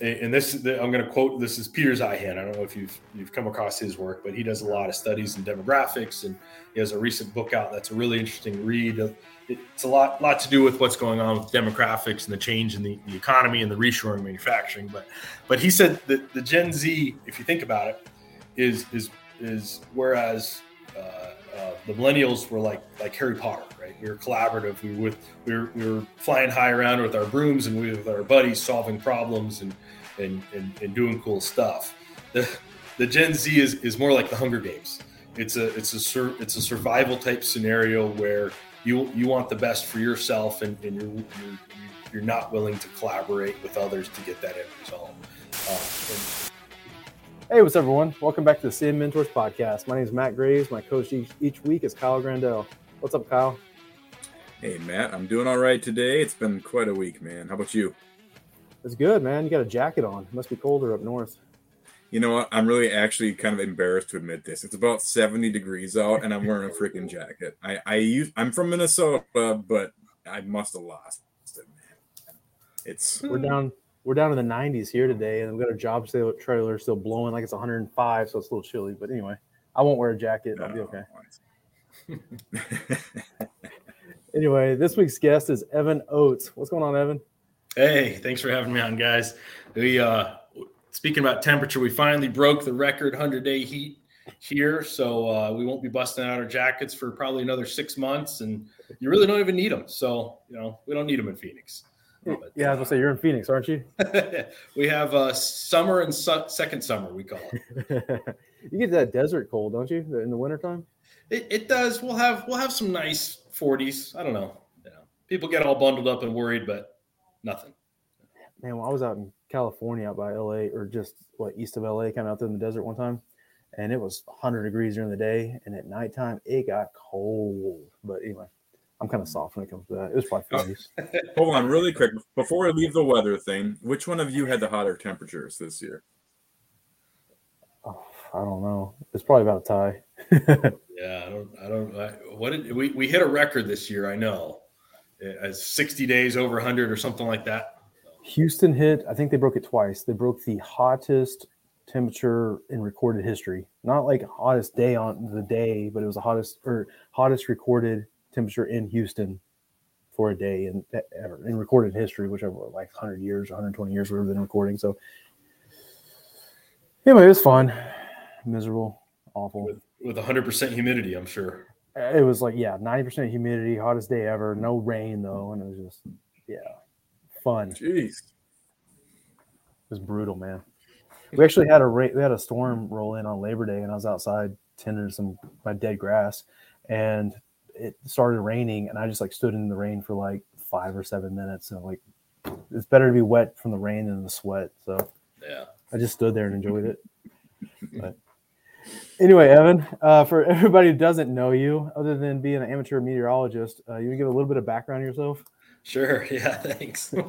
and this, I'm going to quote, this is Peter Zeihan. I don't know if you've come across his work, but he does a lot of studies in demographics, and he has a recent book out that's a really interesting read. It's a lot to do with what's going on with demographics and the change in the economy and the reshoring manufacturing. But he said that the Gen Z, if you think about it, is whereas the millennials were like Harry Potter, right? We were collaborative. We were flying high around with our brooms and we were with our buddies solving problems and doing cool stuff. The Gen Z is more like the Hunger Games. It's a survival type scenario where you want the best for yourself and you're not willing to collaborate with others to get that end result. Hey, what's up, everyone? Welcome back to the CM Mentors Podcast. My name is Matt Graves. My coach each week is Kyle Grandell. What's up, Kyle? Hey, Matt. I'm doing all right today. It's been quite a week, man. How about you? It's good, man. You got a jacket on. It must be colder up north. You know what? I'm really actually kind of embarrassed to admit this. It's about 70 degrees out, and I'm wearing a freaking jacket. I'm from Minnesota, but I must have lost it, man. We're down in the 90s here today, and we've got a job trailer still blowing like it's 105, so it's a little chilly. But anyway, I won't wear a jacket. I'll be okay. Anyway, this week's guest is Evan Oates. What's going on, Evan? Hey, thanks for having me on, guys. We speaking about temperature, we finally broke the record 100-day heat here, so we won't be busting out our jackets for probably another 6 months, and you really don't even need them. So, we don't need them in Phoenix. But, yeah, I was going to say, you're in Phoenix, aren't you? We have summer and second summer, we call it. You get that desert cold, don't you, in the wintertime? It does. We'll have some nice 40s. I don't know. Yeah. People get all bundled up and worried, but nothing. Man, when I was out in California, out by L.A., or just east of L.A., kind of out there in the desert one time, and it was 100 degrees during the day, and at nighttime, it got cold. But anyway. I'm kind of soft when it comes to that. It was probably 40s. Hold on, really quick. Before I leave the weather thing, which one of you had the hotter temperatures this year? Oh, I don't know. It's probably about a tie. Yeah, we hit a record this year, I know. As 60 days over 100 or something like that. Houston hit, I think they broke it twice. They broke the hottest temperature in recorded history. Not like hottest day on the day, but it was the hottest recorded temperature in Houston for a day in recorded history, whichever, 100 years, 120 years, whatever they've been recording. So anyway, it was fun, miserable, awful. With 100% humidity, I'm sure. It was 90% humidity, hottest day ever, no rain though, and it was just, fun. Jeez. It was brutal, man. We actually had a storm roll in on Labor Day, and I was outside tending my dead grass, and it started raining, and I just stood in the rain for 5 or 7 minutes. And it's better to be wet from the rain than the sweat. So yeah, I just stood there and enjoyed it. But anyway, Evan, for everybody who doesn't know you, other than being an amateur meteorologist, you would give a little bit of background on yourself? Sure. Yeah. Thanks. I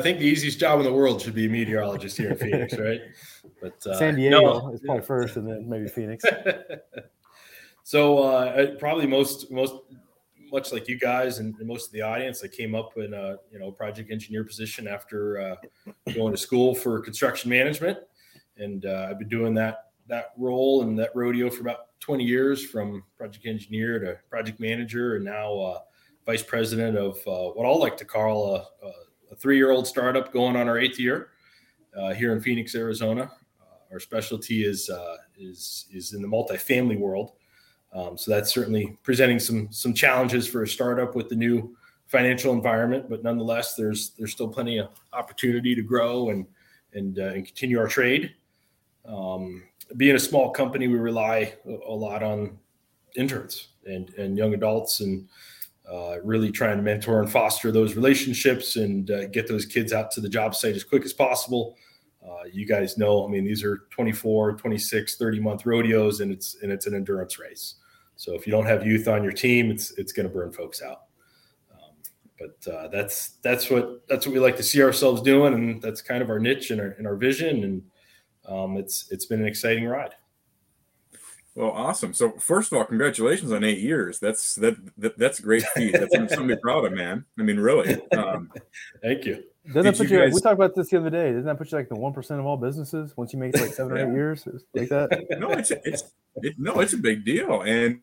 think the easiest job in the world should be a meteorologist here in Phoenix, right? But San Diego is probably first, and then maybe Phoenix. So probably much like you guys and most of the audience, I came up in a project engineer position after going to school for construction management, and I've been doing that role and that rodeo for about 20 years, from project engineer to project manager, and now vice president of what I'll like to call a 3-year-old startup going on our 8th year here in Phoenix, Arizona. Our specialty is in the multifamily world. So that's certainly presenting some challenges for a startup with the new financial environment, but nonetheless, there's still plenty of opportunity to grow and continue our trade. Being a small company, we rely a lot on interns and young adults, and really trying to mentor and foster those relationships and get those kids out to the job site as quick as possible. You guys know, these are 24, 26, 30-month rodeos, and it's an endurance race. So if you don't have youth on your team, it's going to burn folks out. But that's what we like to see ourselves doing, and that's kind of our niche and our vision. And it's been an exciting ride. Well, awesome. So first of all, congratulations on 8 years. That's a great feat. That's something to be proud of, man. Really. Thank you. We talked about this the other day. Doesn't that put you like the 1% of all businesses once you make it like 7 or 8 years, like that? No, it's a big deal. And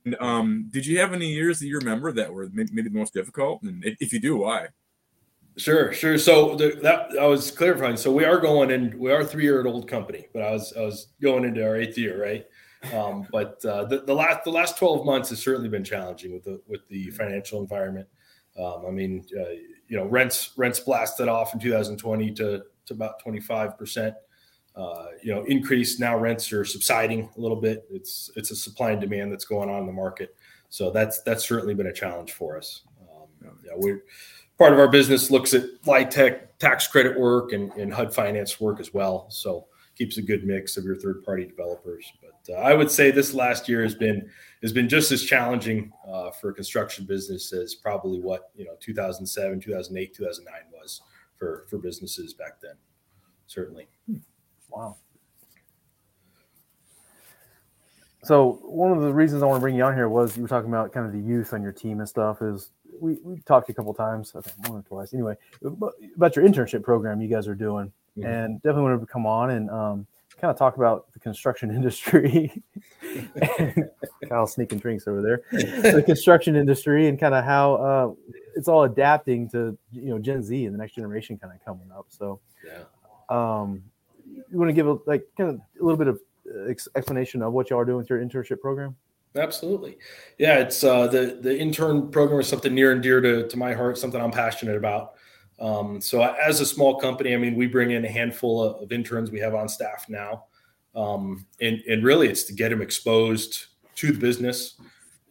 did you have any years that you remember that were maybe the most difficult? And if you do, why? Sure. So I was clarifying. So we are a 3-year-old company, but I was going into our 8th year, right? The last 12 months has certainly been challenging with the financial environment. Rents blasted off in 2020 to about 25%, increase. Now rents are subsiding a little bit. It's a supply and demand that's going on in the market. So that's certainly been a challenge for us. Part of our business looks at LIHTC tax credit work and HUD finance work as well. So keeps a good mix of your third-party developers. But I would say this last year has been just as challenging for a construction business as probably what 2007, 2008, 2009 was for businesses back then. Certainly. Wow. So one of the reasons I want to bring you on here was you were talking about kind of the youth on your team and stuff is we talked a couple of times, I think one or twice anyway, about your internship program you guys are doing. Mm-hmm. And definitely wanted to come on and kind of talk about the construction industry. Kyle sneaking drinks over there. The construction industry and kind of how it's all adapting to Gen Z and the next generation kind of coming up. So, you want to give a little bit of explanation of what y'all are doing with your internship program? Absolutely. Yeah, it's the intern program is something near and dear to my heart. Something I'm passionate about. So as a small company, we bring in a handful of interns we have on staff now. And really it's to get them exposed to the business,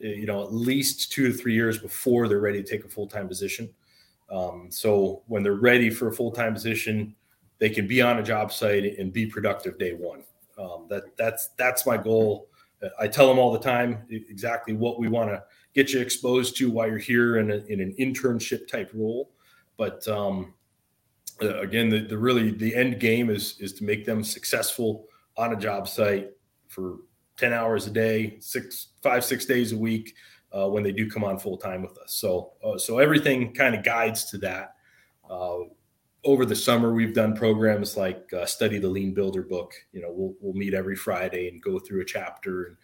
at least 2 to 3 years before they're ready to take a full-time position. So when they're ready for a full-time position, they can be on a job site and be productive day one. That's my goal. I tell them all the time exactly what we want to get you exposed to while you're here in an internship type role. But again, the end game is to make them successful on a job site for 10 hours a day, 5-6 days a week when they do come on full time with us. So everything kind of guides to that. Over the summer, we've done programs like Study the Lean Builder Book. We'll meet every Friday and go through a chapter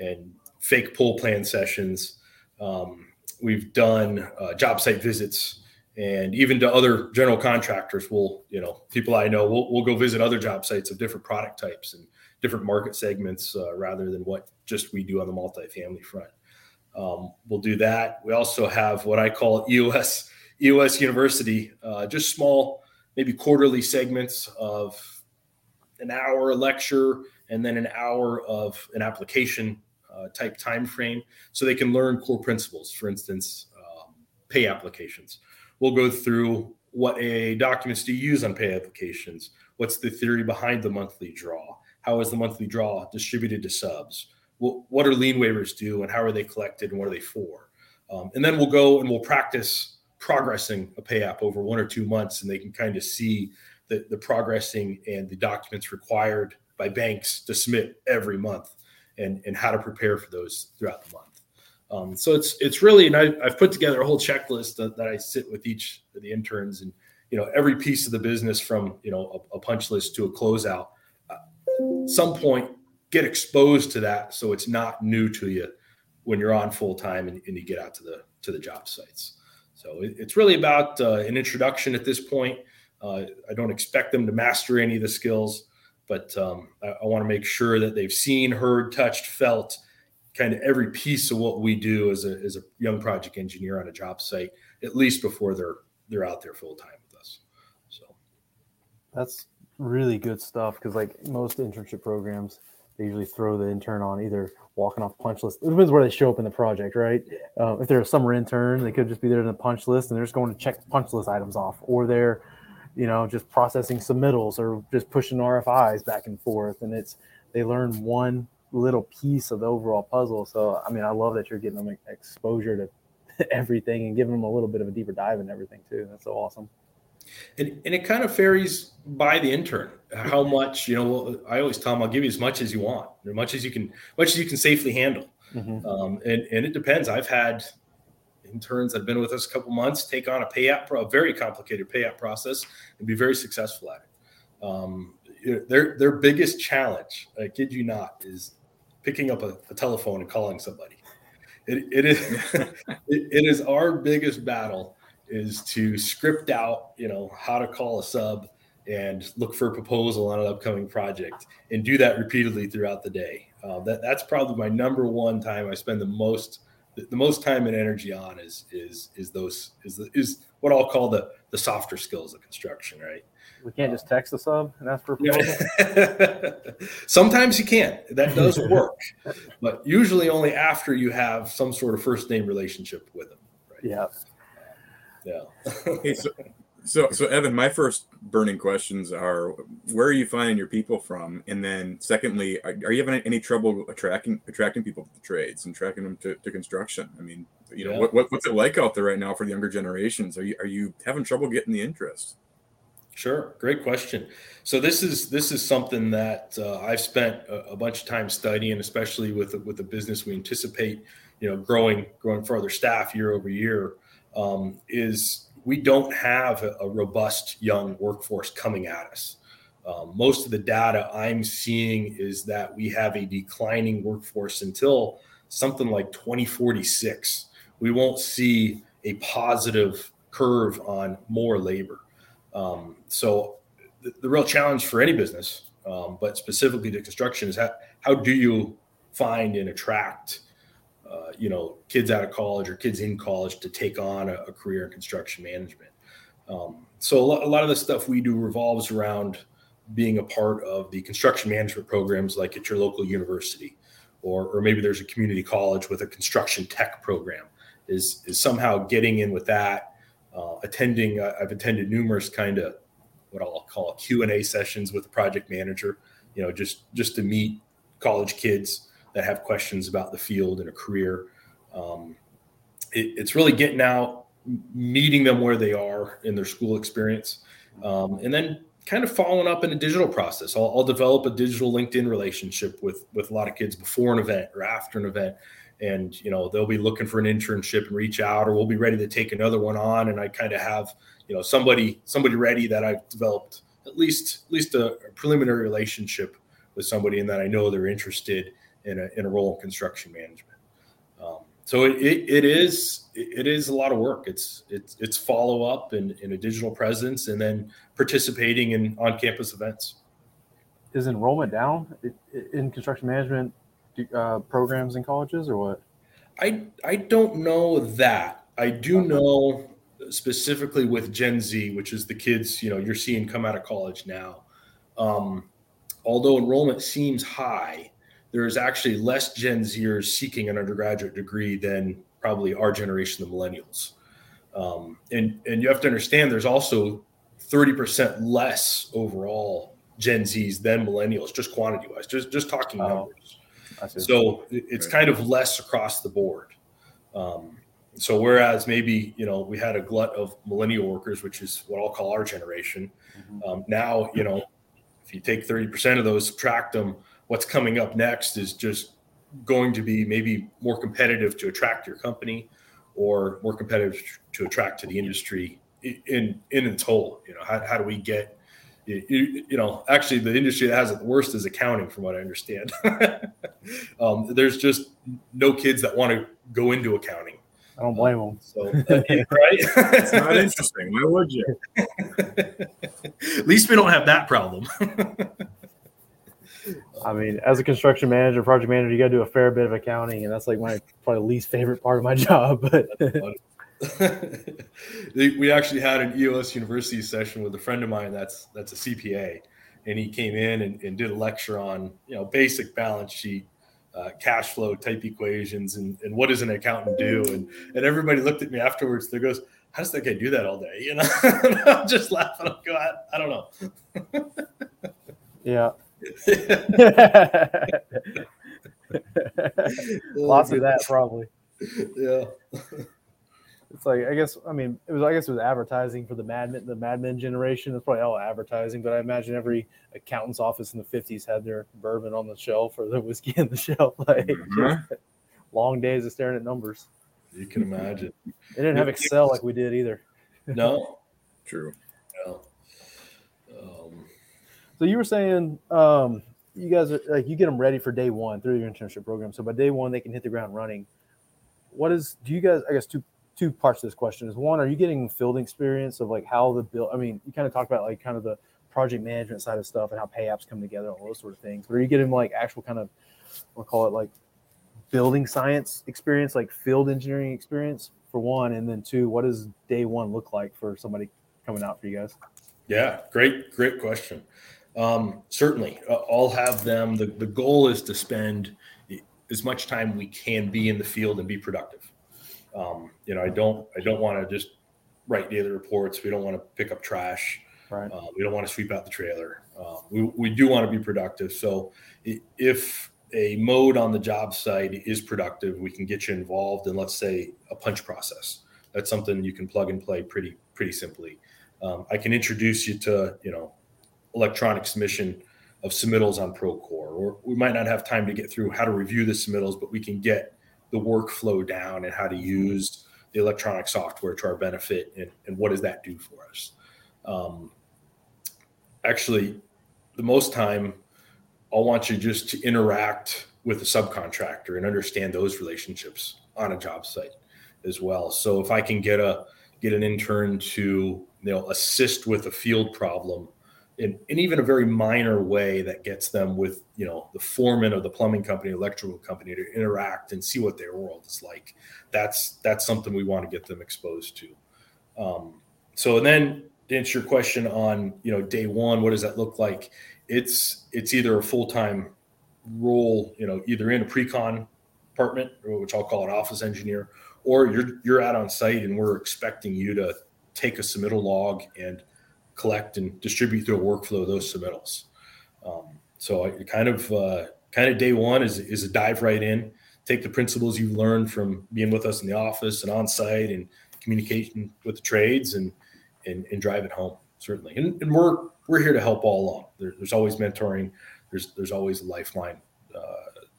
and fake pull plan sessions. We've done job site visits. And even to other general contractors, people I know, we'll go visit other job sites of different product types and different market segments rather than what just we do on the multifamily front. We'll do that. We also have what I call EOS University, just small, maybe quarterly segments of an hour lecture and then an hour of an application type time frame, so they can learn core principles, for instance, pay applications. We'll go through what AAA documents do you use on pay applications. What's the theory behind the monthly draw? How is the monthly draw distributed to subs? What are lien waivers due and how are they collected and what are they for? And then we'll go and we'll practice progressing a pay app over 1 or 2 months, and they can kind of see the progressing and the documents required by banks to submit every month and how to prepare for those throughout the month. So it's really, and I've put together a whole checklist that I sit with each of the interns, and every piece of the business from a punch list to a closeout. Some point, get exposed to that, so it's not new to you when you're on full time and you get out to the job sites. So it's really about an introduction at this point. I don't expect them to master any of the skills, but I want to make sure that they've seen, heard, touched, felt kind of every piece of what we do as a young project engineer on a job site, at least before they're out there full time with us. So that's really good stuff, because like most internship programs, they usually throw the intern on either walking off punch list. It depends where they show up in the project, right? If they're a summer intern, they could just be there in the punch list and they're just going to check punch list items off, or they're just processing submittals or just pushing RFIs back and forth, and they learn one little piece of the overall puzzle. So I love that you're getting them exposure to everything and giving them a little bit of a deeper dive in everything too. That's so awesome. And it kind of varies by the intern how much. I always tell them, I'll give you as much as you want, as much as you can safely handle. Mm-hmm. And it depends. I've had interns that have been with us a couple months take on a very complicated payout process and be very successful at it. Their biggest challenge, I kid you not, is picking up a telephone and calling somebody. It is our biggest battle is to script out, how to call a sub and look for a proposal on an upcoming project and do that repeatedly throughout the day. That's probably my number one time I spend the most time and energy on is what I'll call the softer skills of construction, right? We can't just text the sub and ask for a proposal. Sometimes you can. That does work, but usually only after you have some sort of first name relationship with them. Right? Yeah. Hey, so Evan, my first burning questions are: where are you finding your people from? And then, secondly, are you having any trouble attracting people to the trades and tracking them to construction? I mean, what's it like out there right now for the younger generations? Are you having trouble getting the interest? Sure, great question. So this is something that I've spent a bunch of time studying, especially with the business we anticipate, growing further staff year over year. Is we don't have a robust young workforce coming at us. Most of the data I'm seeing is that we have a declining workforce until something like 2046. We won't see a positive curve on more labor. So the real challenge for any business, but specifically to construction, is how do you find and attract kids out of college or kids in college to take on a career in construction management. So a lot of the stuff we do revolves around being a part of the construction management programs, like at your local university, or maybe there's a community college with a construction tech program is somehow getting in with that, attending. I've attended numerous kind of what I'll call Q&A sessions with the project manager, just to meet college kids that have questions about the field and a career. It's really getting out, meeting them where they are in their school experience, and then kind of following up in a digital process. I'll develop a digital LinkedIn relationship with a lot of kids before an event or after an event. And, they'll be looking for an internship and reach out, or we'll be ready to take another one on. And I kind of have, somebody ready that I've developed at least a preliminary relationship with somebody, and that I know they're interested in a role in construction management. So it is a lot of work. It's follow up and a digital presence, and then participating in on campus events. Is enrollment down in construction management programs in colleges, or what? I don't know that. I do know specifically with Gen Z, which is the kids you're seeing come out of college now. Although enrollment seems high, there is actually less Gen Zers seeking an undergraduate degree than probably our generation, the millennials. And you have to understand, there's also 30% less overall Gen Zs than millennials, just quantity wise, just talking numbers. So it's kind of less across the board. So whereas maybe, we had a glut of millennial workers, which is what I'll call our generation. Now, if you take 30% of those, subtract them, what's coming up next is just going to be maybe more competitive to attract your company, or more competitive to attract to the industry in its whole. How do we get, actually the industry that has it the worst is accounting, from what I understand. There's just no kids that want to go into accounting. I don't blame them. So, right? It's not interesting. Why would you? At least we don't have that problem. I mean, as a construction manager, project manager, you got to do a fair bit of accounting, and that's like my probably least favorite part of my job. But we actually had an EOS University session with a friend of mine that's a CPA, and he came in and did a lecture on basic balance sheet, cash flow type equations, and what does an accountant do? And everybody looked at me afterwards. They goes, "How does that guy do that all day?" And I'm just laughing. I'm going, I don't know. Yeah. Lots of that, probably. Yeah. It's like, it was advertising for the Mad Men generation. It's probably all advertising, but I imagine every accountant's office in the 50s had their bourbon on the shelf or their whiskey on the shelf. Long days of staring at numbers. You can imagine. They didn't have Excel like we did either. No. True. No. So you were saying you guys are like, you get them ready for day one through your internship program. So by day one, they can hit the ground running. What is, do you guys, I guess two parts of this question is one, are you getting field experience of like how the build, I mean, you kind of talked about like kind of the project management side of stuff and how pay apps come together and all those sort of things. But are you getting like actual kind of, we'll call it like building science experience, like field engineering experience for one. And then two, what does day one look like for somebody coming out for you guys? Yeah. Great question. Certainly I'll have them. The goal is to spend as much time we can be in the field and be productive. I don't want to just write daily reports. We don't want to pick up trash. Right. We don't want to sweep out the trailer. We do want to be productive. So if a mode on the job site is productive, we can get you involved in, let's say, a punch process. That's something you can plug and play pretty simply. I can introduce you to, electronic submission of submittals on Procore, or we might not have time to get through how to review the submittals, but we can get the workflow down and how to use the electronic software to our benefit. And what does that do for us? Actually, the most time, I'll want you just to interact with a subcontractor and understand those relationships on a job site as well. So if I can get an intern to, assist with a field problem in even a very minor way that gets them with, the foreman of the plumbing company, electrical company to interact and see what their world is like. That's something we want to get them exposed to. So then to answer your question on, day one, what does that look like? It's either a full-time role, either in a pre-con department, which I'll call an office engineer, or you're out on site and we're expecting you to take a submittal log and collect and distribute through a workflow those submittals. So I kind of day one is a dive right in, take the principles you've learned from being with us in the office and on site and communication with the trades and drive it home, certainly. And we're here to help all along. There's always mentoring. There's always a lifeline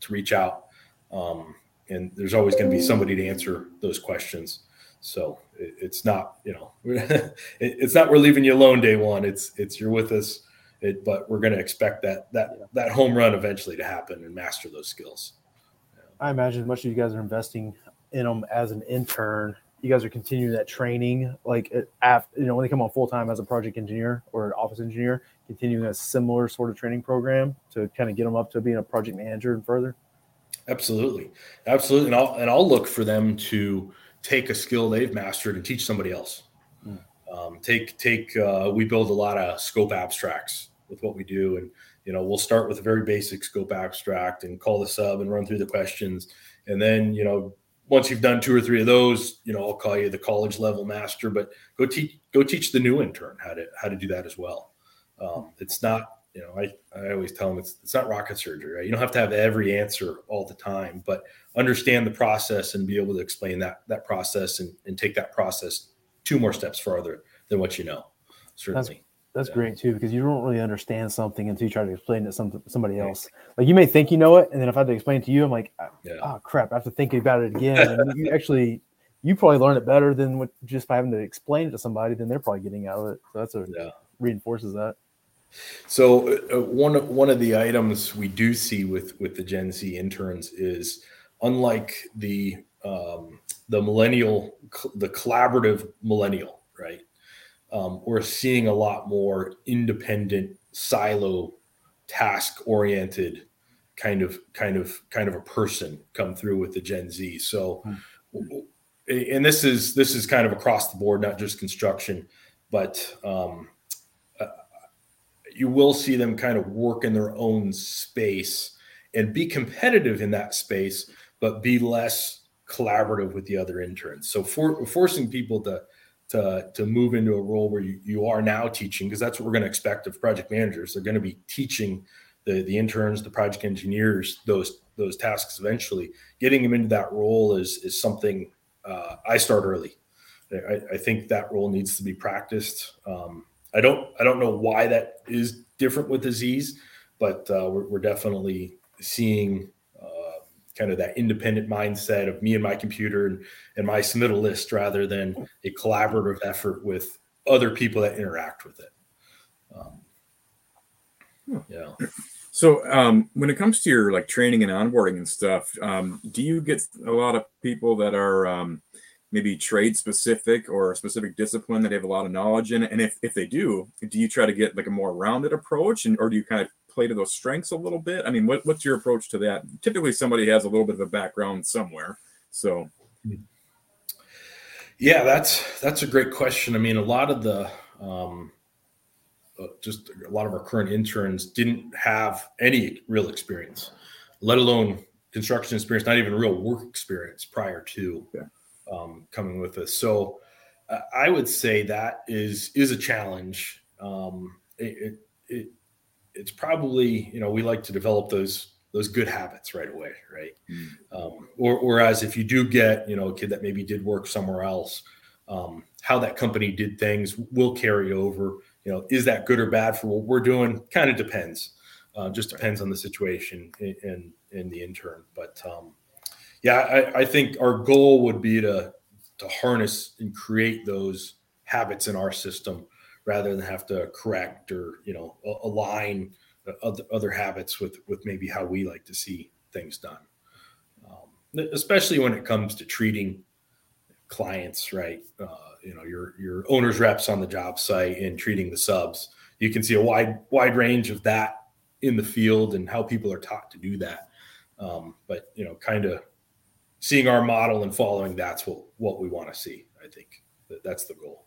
to reach out. And there's always going to be somebody to answer those questions. So it's not, it's not we're leaving you alone day one. It's you're with us, but we're going to expect that home run eventually to happen and master those skills. Yeah. I imagine as much as you guys are investing in them as an intern, you guys are continuing that training, like after, when they come on full time as a project engineer or an office engineer, continuing a similar sort of training program to kind of get them up to being a project manager and further. Absolutely. And I'll look for them to take a skill they've mastered and teach somebody else. We build a lot of scope abstracts with what we do. And, we'll start with a very basic scope abstract and call the sub and run through the questions. And then, once you've done two or three of those, I'll call you the college level master, but go teach the new intern how to do that as well. It's not, I always tell them it's not rocket surgery, right? You don't have to have every answer all the time, but understand the process and be able to explain that process and take that process two more steps farther than what you know. Certainly. That's great too, because you don't really understand something until you try to explain it to somebody else. Like you may think you know it, and then if I have to explain it to you, I'm like, oh crap, I have to think about it again. And you probably learn it better than just by having to explain it to somebody than they're probably getting out of it. So reinforces that. So one of the items we do see with the Gen Z interns is unlike the collaborative millennial, right? We're seeing a lot more independent, silo, task-oriented kind of a person come through with the Gen Z. So, and this is kind of across the board, not just construction, but you will see them kind of work in their own space and be competitive in that space, but be less collaborative with the other interns. So, forcing people to move into a role where you are now teaching, because that's what we're going to expect of project managers. They're going to be teaching the interns, the project engineers, those tasks eventually. Getting them into that role is something I start early. I think that role needs to be practiced. I don't know why that is different with the Zs, but we're definitely seeing kind of that independent mindset of me and my computer and my submittal list, rather than a collaborative effort with other people that interact with it. Yeah. So when it comes to your like training and onboarding and stuff, do you get a lot of people that are maybe trade specific or a specific discipline that they have a lot of knowledge in? And if they do, do you try to get like a more rounded approach, and or do you kind of play to those strengths a little bit? I mean, what's your approach to that? Typically somebody has a little bit of a background somewhere. So. Yeah, that's a great question. I mean, a lot of the, just a lot of our current interns didn't have any real experience, let alone construction experience, not even real work experience prior to coming with us. So I would say that is a challenge. It's probably, you know, we like to develop those good habits right away. Right. Mm-hmm. Whereas if you do get, you know, a kid that maybe did work somewhere else, how that company did things will carry over. You know, is that good or bad for what we're doing? Kind of depends. Just depends on the situation and the intern. But I think our goal would be to harness and create those habits in our system, rather than have to correct or, you know, align other habits with maybe how we like to see things done. Especially when it comes to treating clients, right? You know, your owner's reps on the job site and treating the subs. You can see a wide range of that in the field and how people are taught to do that. But, you know, kind of seeing our model and following, that's what we want to see. I think that's the goal.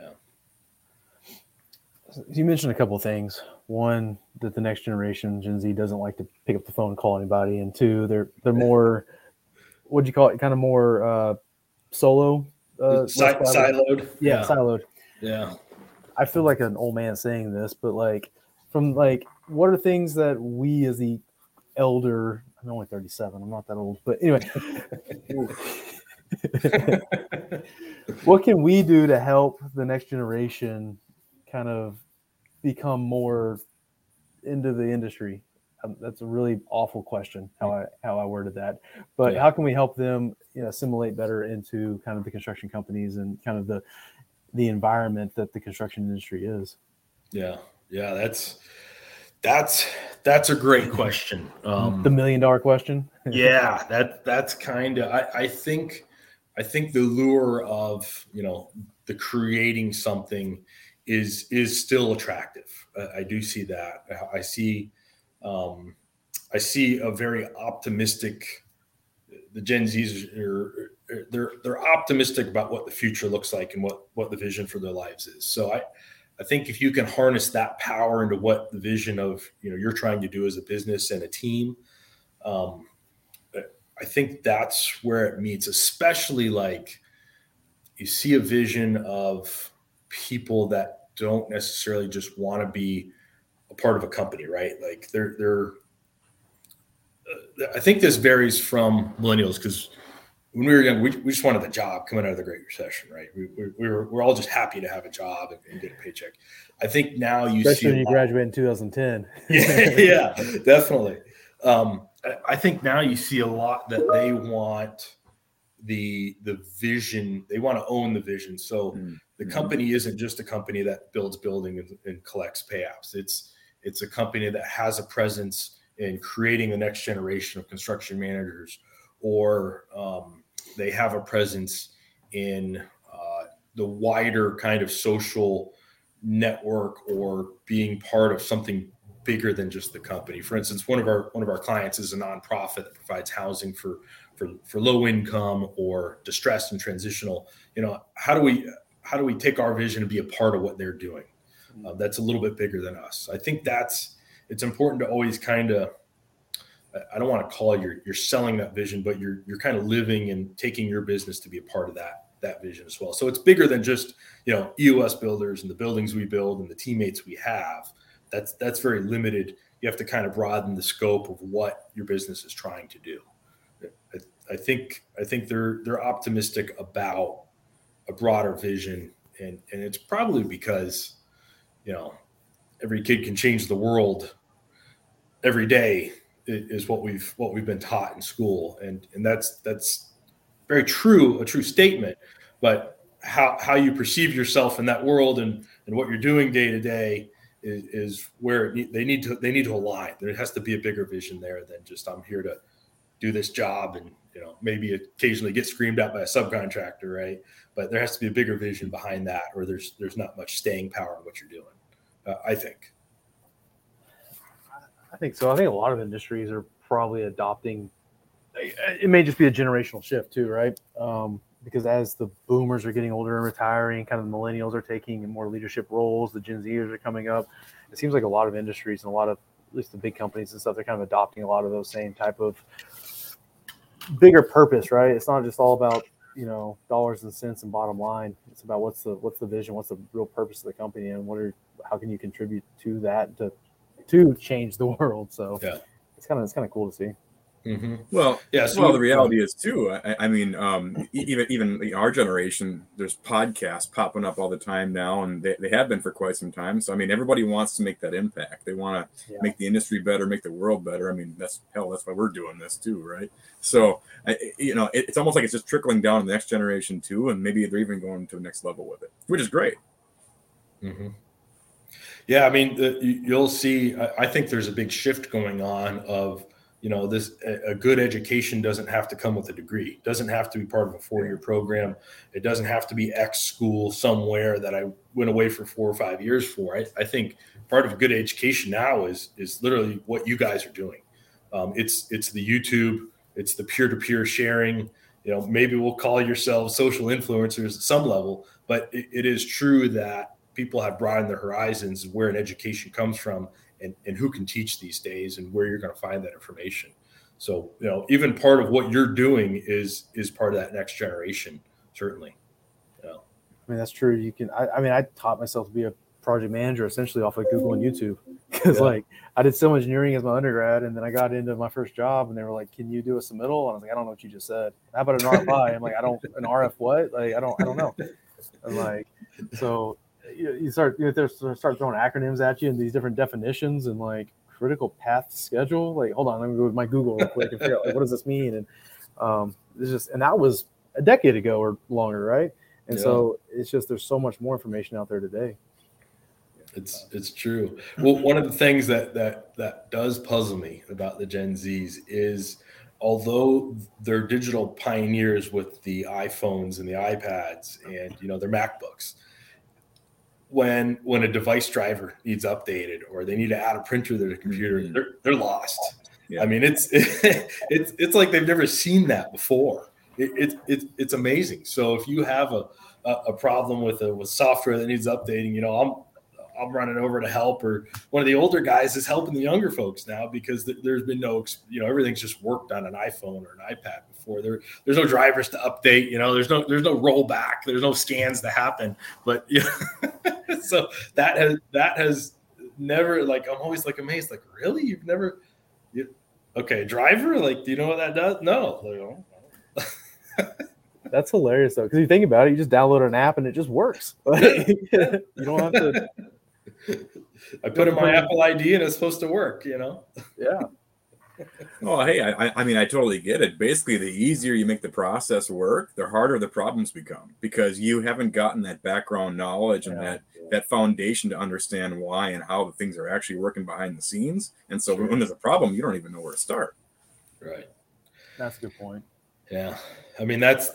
Yeah. You mentioned a couple of things. One, that the next generation, Gen Z, doesn't like to pick up the phone and call anybody. And two, they're more, what'd you call it? Kind of more solo. Siloed. Yeah, siloed. Yeah. I feel like an old man saying this, but like, from like, what are things that we as the elder, I'm only 37, I'm not that old, but anyway, what can we do to help the next generation kind of become more into the industry? That's a really awful question, how I worded that. But how can we help them, you know, assimilate better into kind of the construction companies and kind of the environment that the construction industry is? Yeah, that's a great question. The $1 million question. Yeah, that's kind of, I think the lure of, you know, the creating something is still attractive. I do see that. I see a very optimistic, the Gen Zs are, they're optimistic about what the future looks like and what the vision for their lives is. So I think if you can harness that power into what the vision of, you know, you're trying to do as a business and a team, I think that's where it meets, especially like you see a vision of people that don't necessarily just want to be a part of a company, right? Like they're I think this varies from millennials, because when we were young, we just wanted the job coming out of the Great Recession, right? We're all just happy to have a job and get a paycheck. I think now you especially see when you graduate in 2010. yeah, definitely. I think now you see a lot that they want the vision, they want to own the vision. So the company isn't just a company that builds building and collects payouts. It's a company that has a presence in creating the next generation of construction managers, or they have a presence in the wider kind of social network, or being part of something bigger than just the company. For instance, one of our clients is a nonprofit that provides housing for low income or distressed and transitional. You know, how do we take our vision and be a part of what they're doing? That's a little bit bigger than us. I think it's important to always kind of, I don't want to call you're selling that vision, but you're kind of living and taking your business to be a part of that vision as well. So it's bigger than just, you know, EOS Builders and the buildings we build and the teammates we have. That's very limited. You have to kind of broaden the scope of what your business is trying to do. I think they're optimistic about a broader vision, and it's probably because, you know, every kid can change the world every day, is what we've been taught in school, and that's very true, a true statement. But how you perceive yourself in that world and what you're doing day to day is where they need to align. There has to be a bigger vision there than just I'm here to do this job and maybe occasionally get screamed at by a subcontractor, right? But there has to be a bigger vision behind that, or there's not much staying power in what you're doing. I think so. I think a lot of industries are probably adopting. It may just be a generational shift too, right? Because as the boomers are getting older and retiring, kind of the millennials are taking more leadership roles. The Gen Zers are coming up. It seems like a lot of industries and a lot of, at least the big companies and stuff, they're kind of adopting a lot of those same type of bigger purpose, right? It's not just all about dollars and cents and bottom line. It's about what's the vision, what's the real purpose of the company, and how can you contribute to that to change the world. So yeah, it's kind of cool to see. Mm-hmm. Well, yeah. So the reality is too. I mean, even our generation, there's podcasts popping up all the time now, and they have been for quite some time. So I mean, everybody wants to make that impact. They want to make the industry better, make the world better. I mean, that's why we're doing this too, right? So it's almost like it's just trickling down to the next generation too, and maybe they're even going to the next level with it, which is great. Mm-hmm. Yeah, I mean, you'll see. I think there's a big shift going on of. A good education doesn't have to come with a degree. It doesn't have to be part of a four-year program. It doesn't have to be X school somewhere that I went away for 4 or 5 years for. I think part of a good education now is literally what you guys are doing. It's the YouTube, it's the peer-to-peer sharing. Maybe we'll call yourselves social influencers at some level, but it is true that people have broadened their horizons where an education comes from. And who can teach these days and where you're going to find that information. So, even part of what you're doing is part of that next generation, certainly. Yeah. I mean, that's true. I taught myself to be a project manager essentially off of Google and YouTube because I did civil engineering as my undergrad. And then I got into my first job and they were like, can you do a submittal? And I was like, I don't know what you just said. How about an RFI? I'm like, an RF what? Like, I don't know. I'm like, so you start throwing acronyms at you and these different definitions and like critical path schedule. Like, hold on, let me go with my Google real quick and figure out what does this mean. And that was a decade ago or longer, right? And so it's just there's so much more information out there today. It's true. Well, one of the things that does puzzle me about the Gen Zs is although they're digital pioneers with the iPhones and the iPads and their MacBooks. When a device driver needs updated or they need to add a printer to the computer, they're lost. Yeah. I mean, it's like they've never seen that before. It's amazing. So if you have a problem with software that needs updating, I'm running over to help, or one of the older guys is helping the younger folks now because there's been no everything's just worked on an iPhone or an iPad before. There's no drivers to update. There's no rollback. There's no scans to happen. But so that has never, like, I'm always like amazed, like, really? You've never, okay, driver? Like, do you know what that does? No. That's hilarious though. Cause you think about it, you just download an app and it just works. You don't have to. I put in my Apple ID and it's supposed to work, Yeah. Oh, hey, I mean, I totally get it. Basically, the easier you make the process work, the harder the problems become because you haven't gotten that background knowledge and that foundation to understand why and how the things are actually working behind the scenes. And so when there's a problem, you don't even know where to start. Right. That's a good point. Yeah. I mean, that's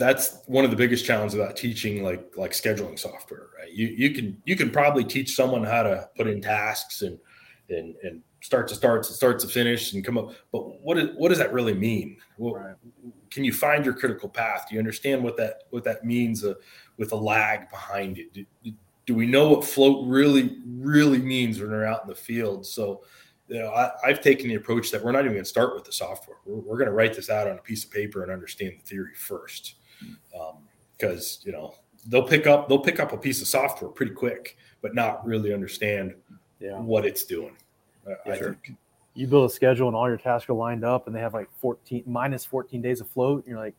one of the biggest challenges about teaching like scheduling software, right? You can probably teach someone how to put in tasks and starts to finish and come up. But what does that really mean? Well, right. Can you find your critical path? Do you understand what that means with a lag behind it? Do we know what float really means when we're out in the field? So, I've taken the approach that we're not even going to start with the software. We're going to write this out on a piece of paper and understand the theory first, because they'll pick up a piece of software pretty quick, but not really understand what it's doing. I think you build a schedule and all your tasks are lined up, and they have like minus 14 days of float. And you're like,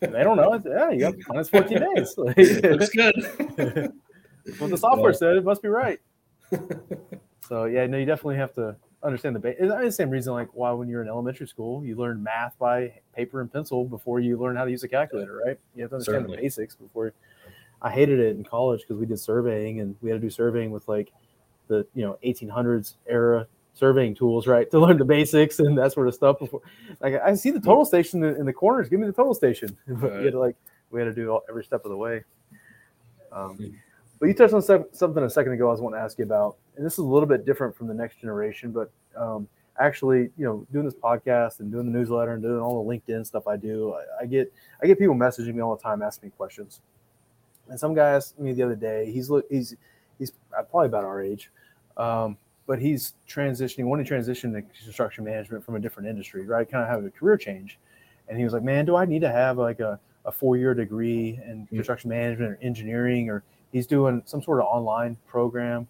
they don't know. Yeah, you got minus 14 days. Like, looks good. What the software said, it must be right. So, you definitely have to understand the base. It's the same reason, like, why when you're in elementary school, you learn math by paper and pencil before you learn how to use a calculator, right? You have to understand the basics before. I hated it in college because we did surveying, and we had to do surveying with, like, the 1800s era surveying tools, right, to learn the basics and that sort of stuff. Before, like, I see the total station in the corners. Give me the total station. But we had to do every step of the way. But you touched on something a second ago I was wanting to ask you about, and this is a little bit different from the next generation, but actually, doing this podcast and doing the newsletter and doing all the LinkedIn stuff I do, I get people messaging me all the time asking me questions. And some guy asked me the other day, he's probably about our age, but he's transitioning, wanting to transition to construction management from a different industry, right? Kind of have a career change. And he was like, man, do I need to have like a four-year degree in construction management or engineering? Or he's doing some sort of online program,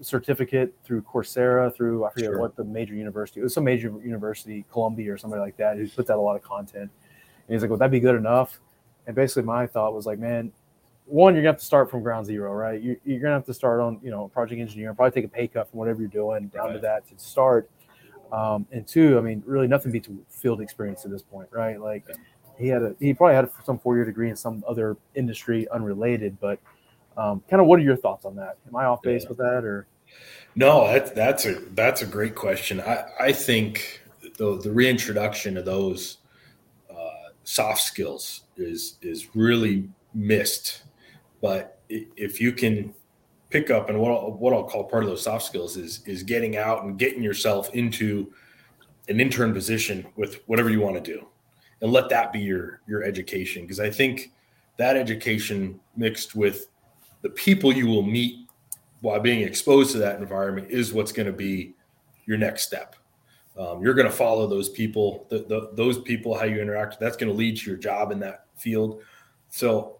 certificate through Coursera, through, I forget what the major university, it was some major university, Columbia or somebody like that, who's put out a lot of content. And he's like, would that be good enough? And basically my thought was like, man, one, you're going to have to start from ground zero, right? You're going to have to start on, project engineering, probably take a pay cut from whatever you're doing down to that to start. And two, I mean, really nothing beats field experience at this point, right? Like he probably had some four-year degree in some other industry unrelated, but kind of what are your thoughts on that? Am I off base with that or? No, that's a great question. I think the reintroduction of those soft skills is really missed. But if you can pick up, and what I'll call part of those soft skills is getting out and getting yourself into an intern position with whatever you want to do, and let that be your education. Because I think that education mixed with the people you will meet while being exposed to that environment is what's going to be your next step. You're going to follow those people, those people, how you interact. That's going to lead to your job in that field. So,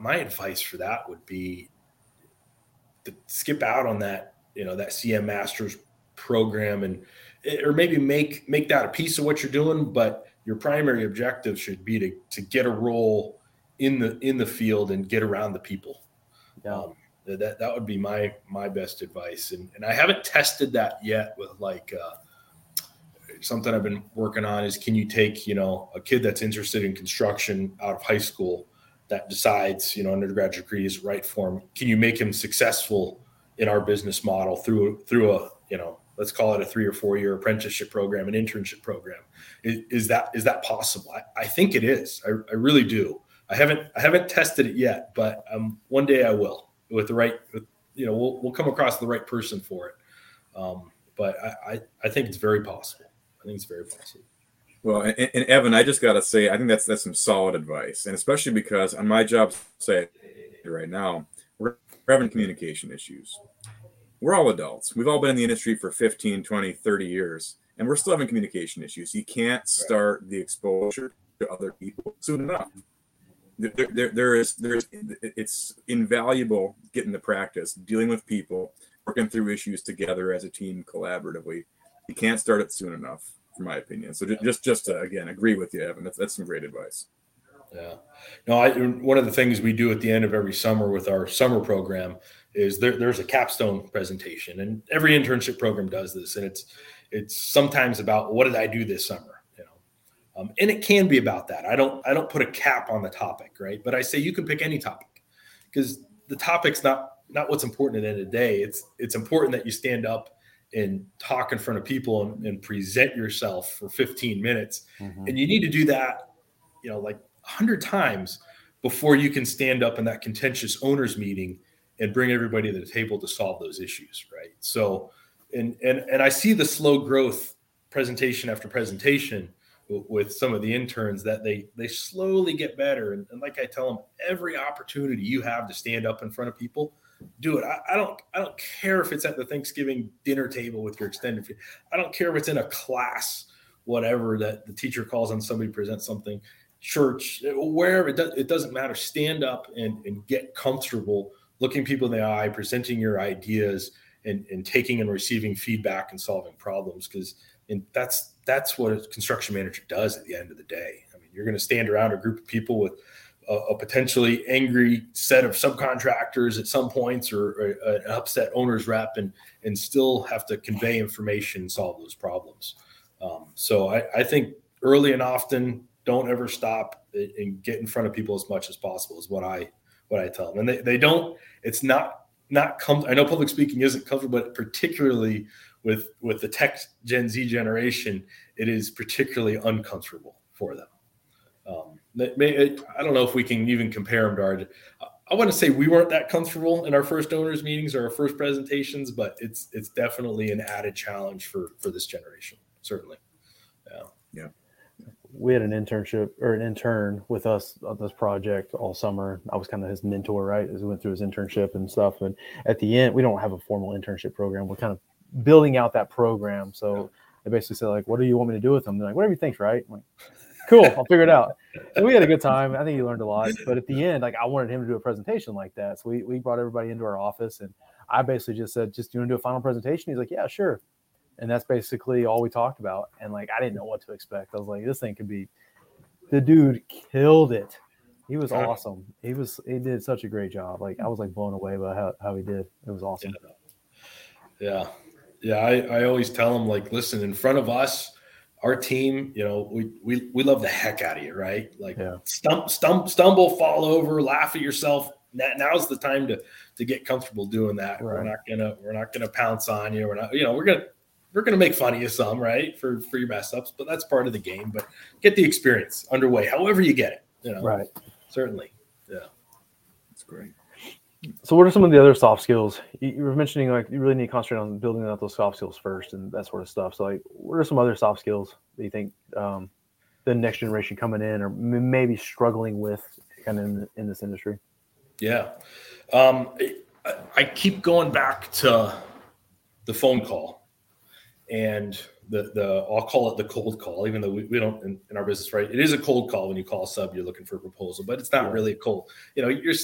my advice for that would be to skip out on that, that CM Masters program, or maybe make that a piece of what you're doing. But your primary objective should be to get a role in the field and get around the people. Yeah. That would be my best advice. And I haven't tested that yet with like, something I've been working on is, can you take, a kid that's interested in construction out of high school that decides, undergraduate degree is right for him. Can you make him successful in our business model through a, let's call it a 3 or 4 year apprenticeship program, an internship program? Is that possible? I think it is. I really do. I haven't tested it yet, but one day I will with the right, we'll come across the right person for it. But I think it's very possible. I think it's very possible. Well, and Evan, I just got to say, I think that's some solid advice. And especially because on my job site right now, we're having communication issues. We're all adults. We've all been in the industry for 15, 20, 30 years, and we're still having communication issues. You can't start the exposure to other people soon enough. It's invaluable getting the practice, dealing with people, working through issues together as a team collaboratively. You can't start it soon enough, in my opinion. So just to, again, agree with you, Evan. That's some great advice. Yeah. No, one of the things we do at the end of every summer with our summer program is there's a capstone presentation, and every internship program does this. And it's sometimes about what did I do this summer, and it can be about that. I don't put a cap on the topic, right? But I say you can pick any topic, because the topic's not what's important at the end of the day. It's important that you stand up and talk in front of people and present yourself for 15 minutes. Mm-hmm. And you need to do that, like 100 times before you can stand up in that contentious owners meeting and bring everybody to the table to solve those issues. Right. So, and I see the slow growth presentation after presentation with some of the interns that they slowly get better. And like I tell them, every opportunity you have to stand up in front of people, do it. I don't care if it's at the Thanksgiving dinner table with your extended family. I don't care if it's in a class, whatever, that the teacher calls on somebody, presents something, church, wherever. It doesn't matter. Stand up and get comfortable looking people in the eye, presenting your ideas, and taking and receiving feedback and solving problems. And that's what a construction manager does at the end of the day. I mean, you're going to stand around a group of people with a potentially angry set of subcontractors at some points, or an upset owner's rep, and still have to convey information and solve those problems. So I think early and often, don't ever stop, and get in front of people as much as possible is what I tell them. And they don't, it's not comfortable. I know public speaking isn't comfortable, but particularly with the tech Gen Z generation, it is particularly uncomfortable for them. I don't know if we can even compare them to I want to say we weren't that comfortable in our first owners meetings or our first presentations, but it's definitely an added challenge for this generation. Certainly. Yeah. We had an intern with us on this project all summer. I was kind of his mentor, right? As we went through his internship and stuff. And at the end, we don't have a formal internship program. We're kind of building out that program. So I basically said, like, what do you want me to do with them? They're like, whatever you think's right. I'm like, cool, I'll figure it out. So we had a good time. I think he learned a lot. But at the end, like, I wanted him to do a presentation like that. So we brought everybody into our office. And I basically just said, do you want to do a final presentation? He's like, yeah, sure. And that's basically all we talked about. And like, I didn't know what to expect. I was like, this thing could be, the dude killed it. He was awesome. He did such a great job. Like, I was like blown away by how he did. It was awesome. Yeah. I always tell him, like, listen, in front of us, our team, you know, we love the heck out of you, right? Like stumble, fall over, laugh at yourself. Now's the time to get comfortable doing that. Right. We're not going to pounce on you. We're going to make fun of you some, right, for your mess ups, but that's part of the game. But get the experience underway, however you get it, Right. Certainly. Yeah. That's great. So what are some of the other soft skills? You were mentioning, like, you really need to concentrate on building out those soft skills first and that sort of stuff. So, like, what are some other soft skills that you think the next generation coming in or maybe struggling with kind of in this industry? Yeah. I keep going back to the phone call. And the I'll call it the cold call, even though we don't in our business, right? It is a cold call when you call a sub, you're looking for a proposal, but it's not really a cold. You're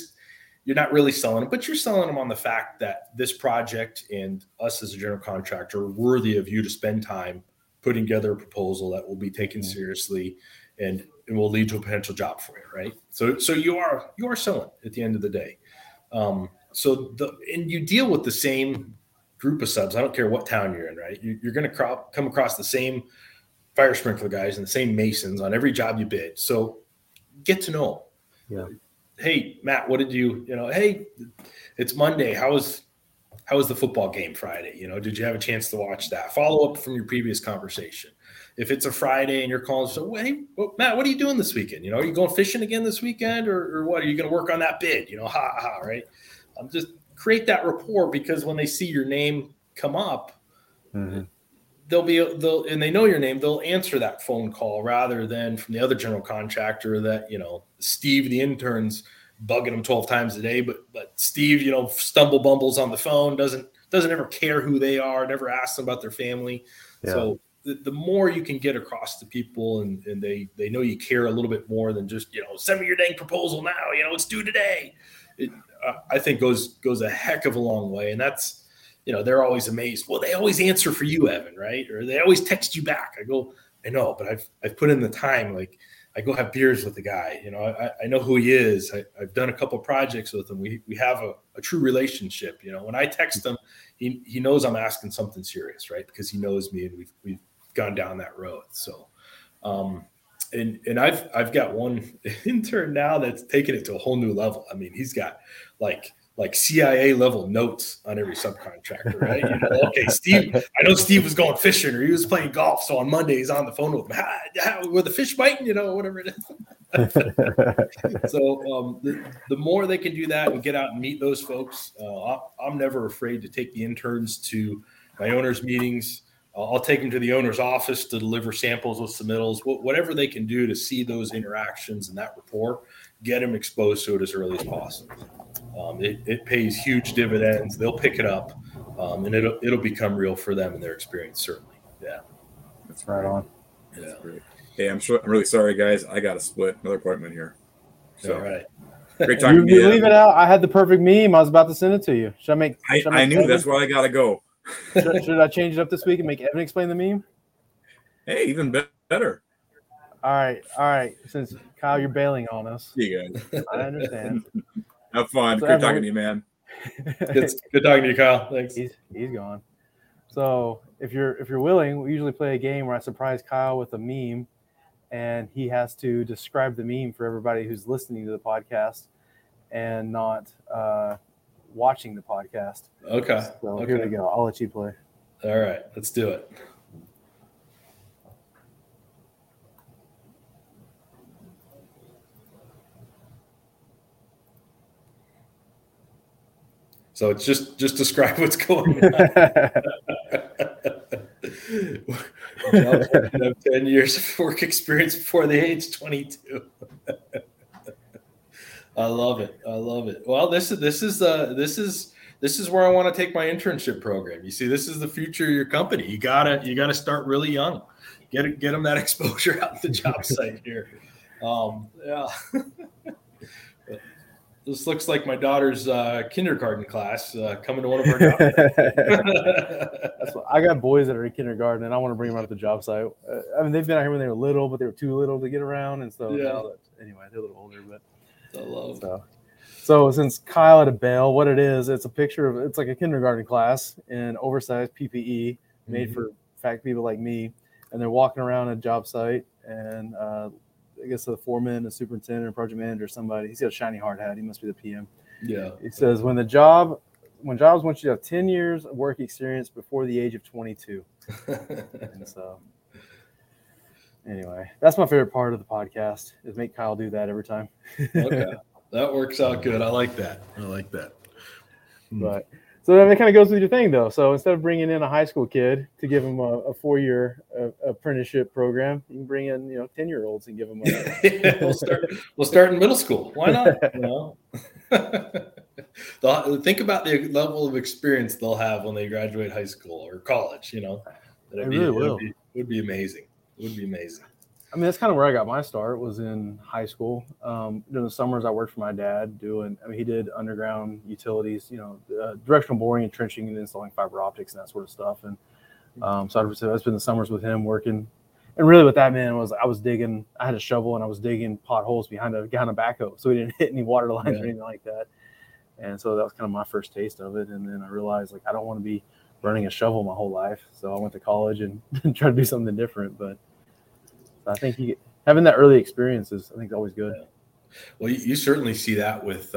not really selling them, but you're selling them on the fact that this project and us as a general contractor are worthy of you to spend time putting together a proposal that will be taken seriously and it will lead to a potential job for you, right? So you are selling at the end of the day. And you deal with the same group of subs. I don't care what town you're in, right? You're going to come across the same fire sprinkler guys and the same masons on every job you bid. So get to know them. Yeah. Hey, Matt, what did hey, it's Monday. How was the football game Friday? Did you have a chance to watch that? Follow up from your previous conversation. If it's a Friday and you're calling, so, hey, Matt, what are you doing this weekend? Are you going fishing again this weekend or what? Are you going to work on that bid? Right? I'm just create that rapport, because when they see your name come up, they'll they know your name, they'll answer that phone call rather than from the other general contractor that, Steve, the intern's bugging him 12 times a day, but Steve, stumble bumbles on the phone, doesn't ever care who they are, never asks them about their family. Yeah. So the more you can get across to people and they know you care a little bit more than just, send me your dang proposal now, it's due today. It, I think goes a heck of a long way. And that's, they're always amazed. Well, they always answer for you, Evan, right? Or they always text you back. I go, I know, but I've put in the time. Like, I go have beers with the guy, I know who he is. I've done a couple projects with him. We have a true relationship. When I text him, he knows I'm asking something serious, right? Because he knows me and we've gone down that road. So, And I've got one intern now that's taken it to a whole new level. I mean, he's got like CIA level notes on every subcontractor, right? Okay, Steve, I know Steve was going fishing or he was playing golf. So on Monday, he's on the phone with him. Were the fish biting? Whatever it is. So the more they can do that and get out and meet those folks, I'm never afraid to take the interns to my owners' meetings. I'll take them to the owner's office to deliver samples with submittals, whatever they can do to see those interactions and that rapport, get them exposed to it as early as possible. It pays huge dividends. They'll pick it up, and it'll become real for them and their experience, certainly. Yeah. That's right on. Yeah. That's great. Hey, I'm really sorry, guys. I got to split another appointment here. So. All right. Great talking to you. You leave it out. I had the perfect meme. I was about to send it to you. Should I knew seven? That's why I got to go. should I change it up this week and make Evan explain the meme? Hey, even better. All right. Since Kyle, you're bailing on us. You guys. I understand. Have fun. So good talking to you, man. It's good talking to you, Kyle. Thanks. He's gone. So if you're willing, we usually play a game where I surprise Kyle with a meme, and he has to describe the meme for everybody who's listening to the podcast and not watching the podcast. Okay. So here we go. I'll let you play. All right. Let's do it. So it's just describe what's going on. I have 10 years of work experience before the age 22. I love it. Well, this is where I want to take my internship program. You see, this is the future of your company. You gotta start really young. Get them that exposure out the job site here. Yeah. This looks like my daughter's kindergarten class coming to one of our jobs. I got boys that are in kindergarten, and I want to bring them out to the job site. I mean, they've been out here when they were little, but they were too little to get around. And so, anyway, they're a little older. But I love it. So since Kyle had a bail, what it is, it's a picture of – it's like a kindergarten class in oversized PPE made for fat people like me. And they're walking around a job site and I guess the foreman, the superintendent, or project manager, somebody. He's got a shiny hard hat. He must be the PM. Yeah. He says, when jobs want you to have 10 years of work experience before the age of 22. And so anyway, that's my favorite part of the podcast is make Kyle do that every time. Okay. That works out good. I like that. But so then it kind of goes with your thing though. So instead of bringing in a high school kid to give him a 4-year apprenticeship program, you can bring in 10-year-olds and give them. We'll start in middle school. Why not? Think about the level of experience they'll have when they graduate high school or college. It would be amazing. It would be amazing. I mean, that's kind of where I got my start was in high school. During the summers, I worked for my dad he did underground utilities, directional boring and trenching and installing fiber optics and that sort of stuff. And so I spent the summers with him working. And really what that meant was I had a shovel and I was digging potholes behind a backhoe. So we didn't hit any water lines or anything like that. And so that was kind of my first taste of it. And then I realized I don't want to be running a shovel my whole life. So I went to college and tried to do something different, but I think having that early experience is always good. Yeah. Well, you certainly see that with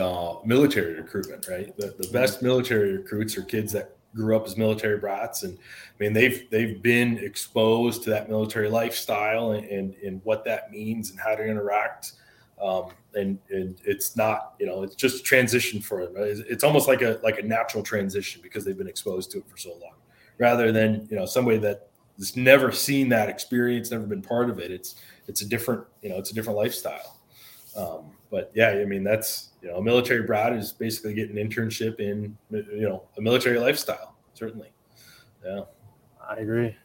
military recruitment, right? The best military recruits are kids that grew up as military brats. And I mean, they've been exposed to that military lifestyle and what that means and how to interact. And it's not, it's just a transition for them. Right? It's almost like a natural transition because they've been exposed to it for so long rather than, somebody that, it's never seen that experience, never been part of it. It's a different lifestyle. But yeah, I mean, that's, a military brat is basically getting an internship in, a military lifestyle, certainly. Yeah. I agree.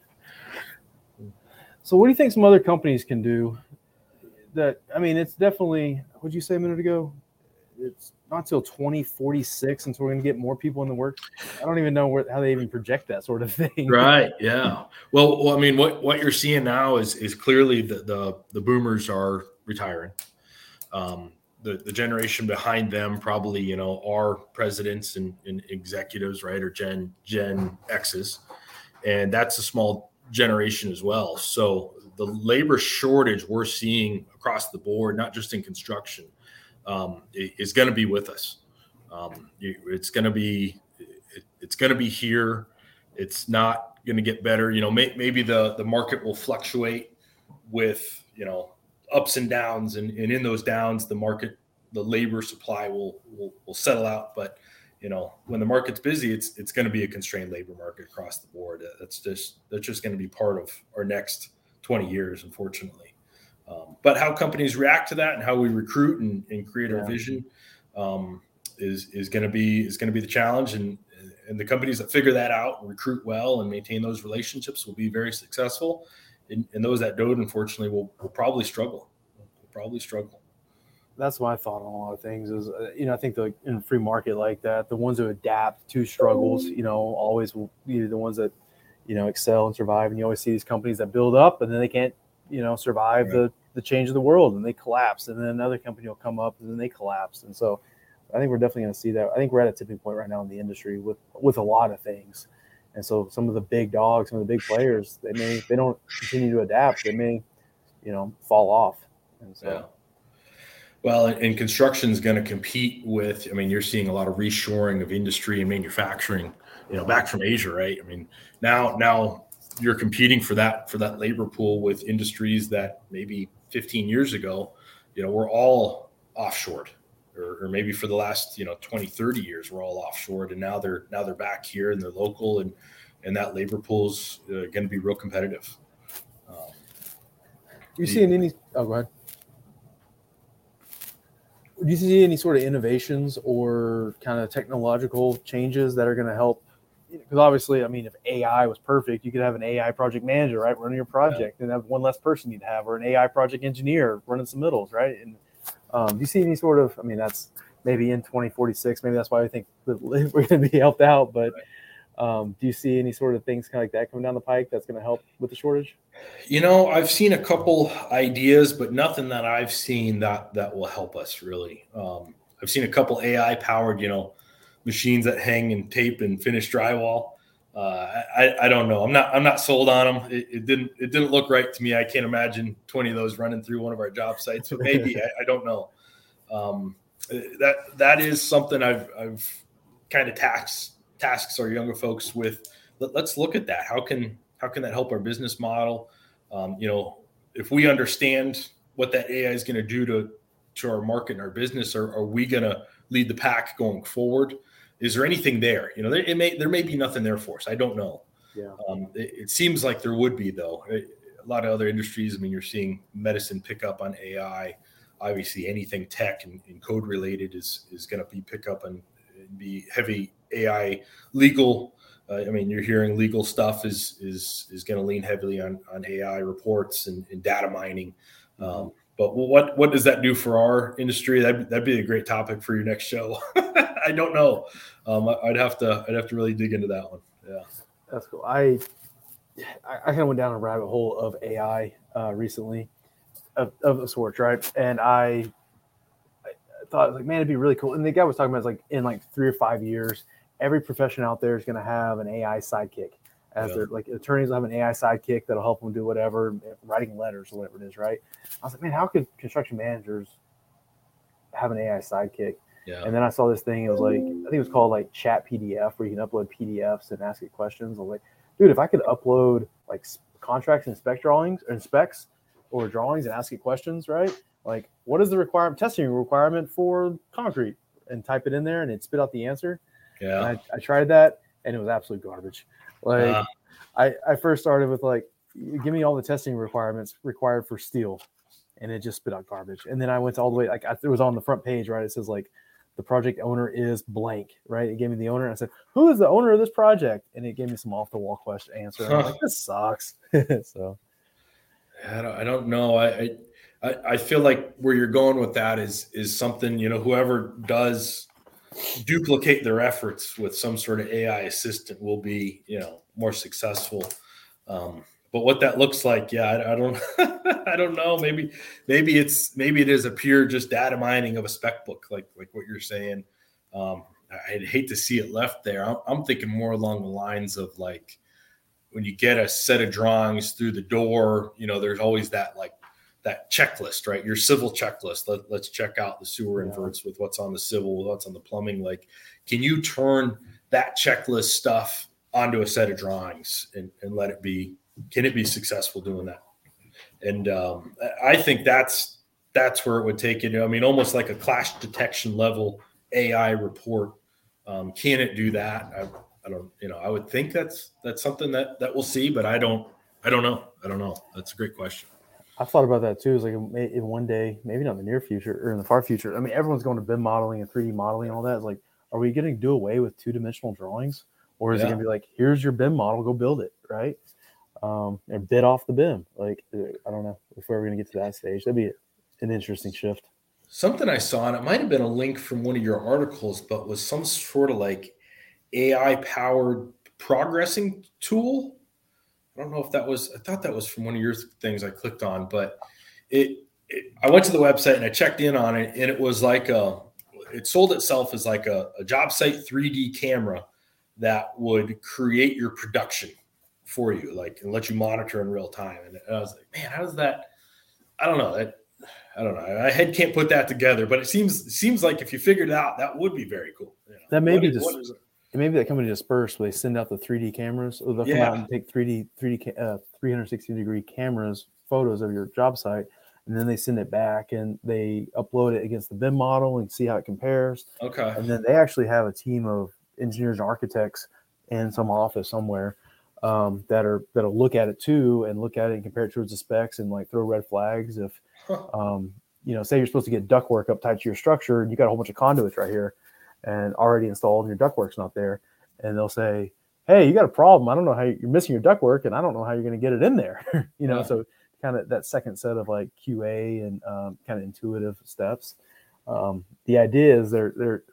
So what do you think some other companies can do that? I mean, it's definitely, what'd you say a minute ago? It's not till 2046 until we're going to get more people in the work. I don't even know how they even project that sort of thing. Right. Yeah. Well, I mean, what you're seeing now is clearly the boomers are retiring. The generation behind them probably, are presidents and executives, right? Or Gen X's. And that's a small generation as well. So the labor shortage we're seeing across the board, not just in construction, is going to be with us. It's going to be here. It's not going to get better. Maybe the market will fluctuate with, ups and downs and in those downs, the labor supply will settle out. But, when the market's busy, it's going to be a constrained labor market across the board. That's just going to be part of our next 20 years, unfortunately. But how companies react to that and how we recruit and create our vision is going to be the challenge. And the companies that figure that out and recruit well and maintain those relationships will be very successful. And those that don't, unfortunately, will probably struggle. That's my thought on a lot of things is, I think in a free market like that, the ones who adapt to struggles, always will be the ones that, excel and survive. And you always see these companies that build up and then they can't survive the the change of the world, and they collapsed. And then another company will come up, and then they collapsed. And so I think we're definitely going to see that. I think we're at a tipping point right now in the industry with a lot of things. And so some of the big dogs, some of the big players, they don't continue to adapt. They may, fall off. And so, yeah. Well, and construction is going to compete with, you're seeing a lot of reshoring of industry and manufacturing, back from Asia, right? Now you're competing for that labor pool with industries that maybe 15 years ago, we're all offshored. Or maybe for the last 20, 30 years we're all offshore, and now they're back here and they're local, and that labor pool's going to be real competitive. Go ahead. Do you see any sort of innovations or kind of technological changes that are going to help? Because obviously, if AI was perfect, you could have an AI project manager, right, running your project, and have one less person you'd have, or an AI project engineer running some middles, right? And do you see any sort of, that's maybe in 2046, maybe that's why we think we're going to be helped out, but do you see any sort of things kind of like that coming down the pike that's going to help with the shortage? I've seen a couple ideas, but nothing that I've seen that will help us really. I've seen a couple AI powered, machines that hang and tape and finish drywall. I don't know. I'm not sold on them. It didn't look right to me. I can't imagine 20 of those running through one of our job sites, but maybe I don't know. That is something I've kind of tasks our younger folks with. Let's look at that. How can that help our business model? If we understand what that AI is going to do to our market and our business, are we going to lead the pack going forward? Is there anything there? There may be nothing there for us. I don't know. Yeah. It seems like there would be, though. A lot of other industries, you're seeing medicine pick up on AI. Obviously, anything tech and code related is going to be pick up and be heavy AI. Legal, you're hearing legal stuff is going to lean heavily on AI reports and data mining. But what does that do for our industry? That'd be a great topic for your next show. I don't know. I'd have to really dig into that one. Yeah, that's cool. I kind of went down a rabbit hole of AI recently, of a sort, right? And I thought, man, it'd be really cool. And the guy was talking about it's in 3 or 5 years, every profession out there is going to have an AI sidekick. As they're attorneys will have an AI sidekick that'll help them do whatever, writing letters or whatever it is, right? I was like, man, how could construction managers have an AI sidekick? Yeah. And then I saw this thing. It was I think it was called Chat PDF, where you can upload PDFs and ask it questions. I was like, dude, if I could upload contracts and specs or drawings and ask it questions, right? What is the testing requirement for concrete? And type it in there, and it'd spit out the answer. Yeah. And I tried that, and it was absolute garbage. I first started with give me all the testing requirements required for steel, and it just spit out garbage. And then I went to all the way, it was on the front page, right? It says the project owner is blank, right? It gave me the owner, and I said, who is the owner of this project? And it gave me some off the wall question answer. And I'm this sucks. So I don't know. I feel like where you're going with that is something, whoever does duplicate their efforts with some sort of AI assistant will be, more successful. But what that looks like, I don't, I don't know. Maybe it is a pure just data mining of a spec book, like what you're saying. I'd hate to see it left there. I'm thinking more along the lines of when you get a set of drawings through the door, there's always that that checklist, right? Your civil checklist. Let's check out the sewer inverts with what's on the civil, what's on the plumbing. Can you turn that checklist stuff onto a set of drawings and let it be? Can it be successful doing that? And I think that's where it would take it. Almost like a clash detection level AI report. Can it do that? I don't. I would think that's something that we'll see, but I don't know. That's a great question. I've thought about that too. It's in one day, maybe not in the near future or in the far future. Everyone's going to BIM modeling and 3D modeling and all that. It's are we going to do away with two-dimensional drawings? Or is it going to be here's your BIM model, go build it, right? And bid off the BIM. I don't know if we're ever going to get to that stage. That'd be an interesting shift. Something I saw, and it might have been a link from one of your articles, but was some sort of AI-powered progressing tool. I don't know if that was, I thought that was from one of your things I clicked on, but I went to the website and I checked in on it, and it was like it sold itself as like a job site 3D camera that would create your production for you, like, and let you monitor in real time. And I was like, man, how does that? I don't know. My head can't put that together, but it seems like if you figured it out, that would be very cool. You know? That maybe maybe that company dispersed where they send out the 3D cameras, or they'll come out and take 360 degree cameras, photos of your job site, and then they send it back and they upload it against the BIM model and see how it compares. Okay. And then they actually have a team of engineers and architects in some office somewhere that'll look at it too, and look at it and compare it towards the specs, and like throw red flags if say you're supposed to get ductwork up tight to your structure and you got a whole bunch of conduits right here and already installed and your ductwork's not there, and they'll say, hey, you got a problem. I don't know how you're missing your ductwork, and I don't know how you're going to get it in there. So kind of that second set of like QA and kind of intuitive steps. The idea is they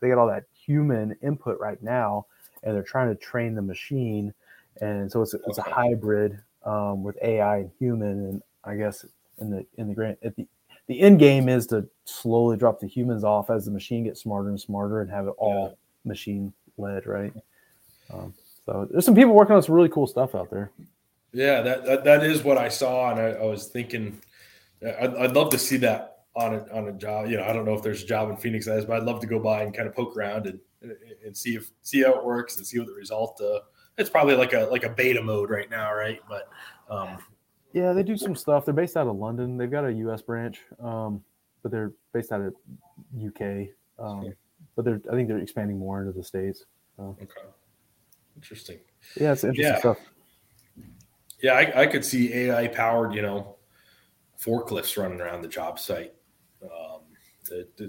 got all that human input right now, and they're trying to train the machine. And so it's a hybrid with AI and human. And I guess the end game is to slowly drop the humans off as the machine gets smarter and smarter, and have it all machine led. Right. So there's some people working on some really cool stuff out there. Yeah, that is what I saw, and I was thinking, I'd love to see that on a job. You know, I don't know if there's a job in Phoenix that is, but I'd love to go by and kind of poke around and see how it works and see what the result. It's probably like a beta mode right now, right? But yeah, they do some stuff. They're based out of London. They've got a U.S. branch, but they're based out of UK. But I think they're expanding more into the States. Okay, interesting. Yeah, it's interesting stuff. Yeah, I could see AI-powered, forklifts running around the job site,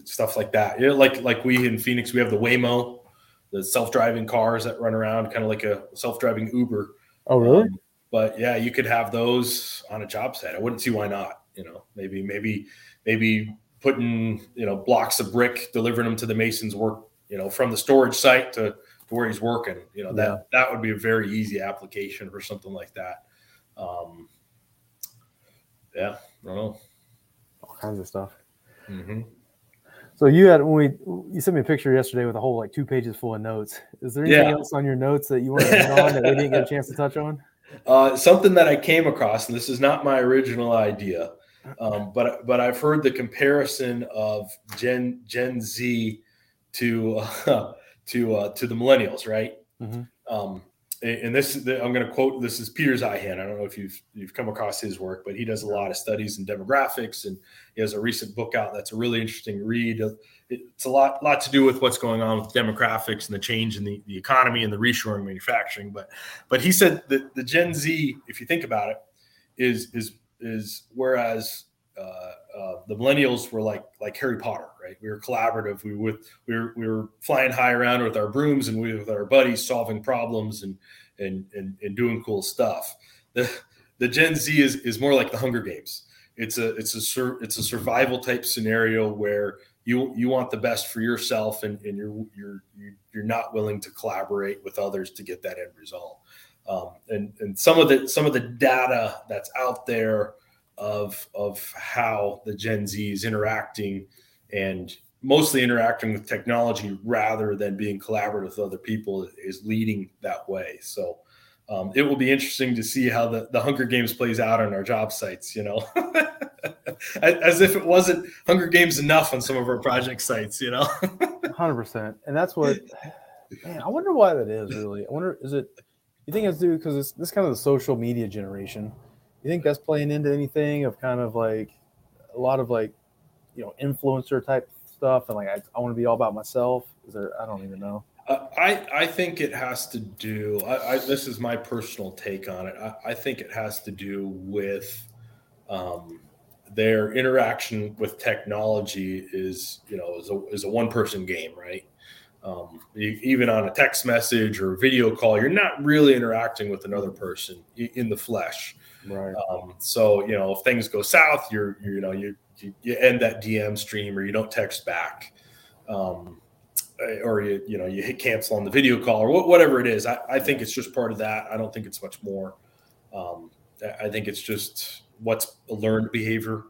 stuff like that. You know, like we in Phoenix, we have the Waymo, the self-driving cars that run around, kind of like a self-driving Uber. Oh, really? But yeah, you could have those on a job site. I wouldn't see why not. Maybe putting blocks of brick, delivering them to the mason's work, from the storage site to where he's working. That would be a very easy application for something like that. I don't know. All kinds of stuff. Mm-hmm. So you sent me a picture yesterday with a whole 2 pages full of notes. Is there anything else on your notes that you want to hit on that we didn't get a chance to touch on? Something that I came across, and this is not my original idea, but I've heard the comparison of Gen Z to the millennials, right? Mm-hmm. And I'm going to quote, this is Peter Zeihan. I don't know if you've come across his work, but he does a lot of studies in demographics, and he has a recent book out that's a really interesting read. It's a lot to do with what's going on with demographics and the change in the economy and the reshoring manufacturing. But he said that the Gen Z, if you think about it, is whereas the millennials were like Harry Potter, right? We were collaborative. We were flying high around with our brooms, and we with our buddies solving problems and doing cool stuff. The Gen Z is more like the Hunger Games. It's a survival type scenario where you want the best for yourself, and you're not willing to collaborate with others to get that end result. And some of the data that's out there of how the Gen Z is interacting, and mostly interacting with technology rather than being collaborative with other people, is leading that way. So it will be interesting to see how the Hunger Games plays out on our job sites, as if it wasn't Hunger Games enough on some of our project sites, 100%. And that's what, man, I wonder why that is really. I wonder, you think it's due because this kind of the social media generation? You think that's playing into anything of kind of like a lot of like, influencer type stuff, and like I want to be all about myself? Is there? I don't even know. I think it has to do. This is my personal take on it. I think it has to do with their interaction with technology is a one person game, right? Even on a text message or a video call, you're not really interacting with another person in the flesh. Right. If things go south, you end that DM stream, or you don't text back, or you hit cancel on the video call, or whatever it is. I think it's just part of that. I don't think it's much more. I think it's just what's a learned behavior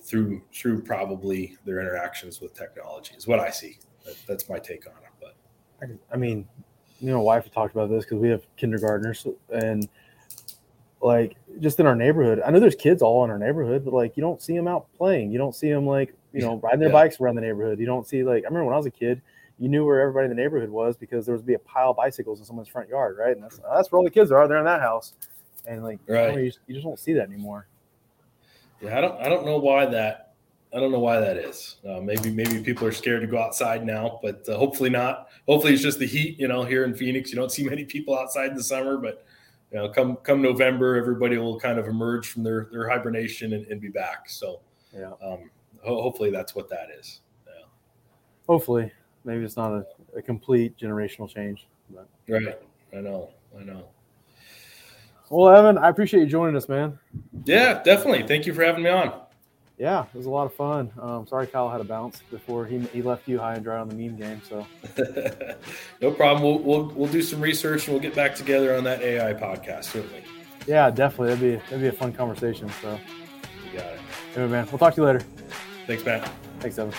through probably their interactions with technology is what I see. That's my take on it. But I mean, you know, wife talked about this because we have kindergartners and like just in our neighborhood. I know there's kids all in our neighborhood, but like you don't see them out playing. You don't see them like, you know, riding their bikes around the neighborhood. You don't see like, I remember when I was a kid, you knew where everybody in the neighborhood was because there would be a pile of bicycles in someone's front yard, right? And that's where all the kids are. They're in that house. And like, right. you just don't see that anymore. Yeah, I don't know why that. I don't know why that is. Maybe people are scared to go outside now, but hopefully not. Hopefully it's just the heat. You know, here in Phoenix, you don't see many people outside in the summer. But you know, come November, everybody will kind of emerge from their hibernation and be back. So yeah, hopefully that's what that is. Yeah. Hopefully, maybe it's not a complete generational change. But. Right. I know. Well, Evan, I appreciate you joining us, man. Yeah, definitely. Thank you for having me on. Yeah, it was a lot of fun. Sorry Kyle had to bounce before he left you high and dry on the meme game. So no problem. We'll do some research and we'll get back together on that AI podcast, certainly. Yeah, definitely. That'd be a fun conversation. So you got it. Anyway, man, we'll talk to you later. Thanks, Matt. Thanks, Evan.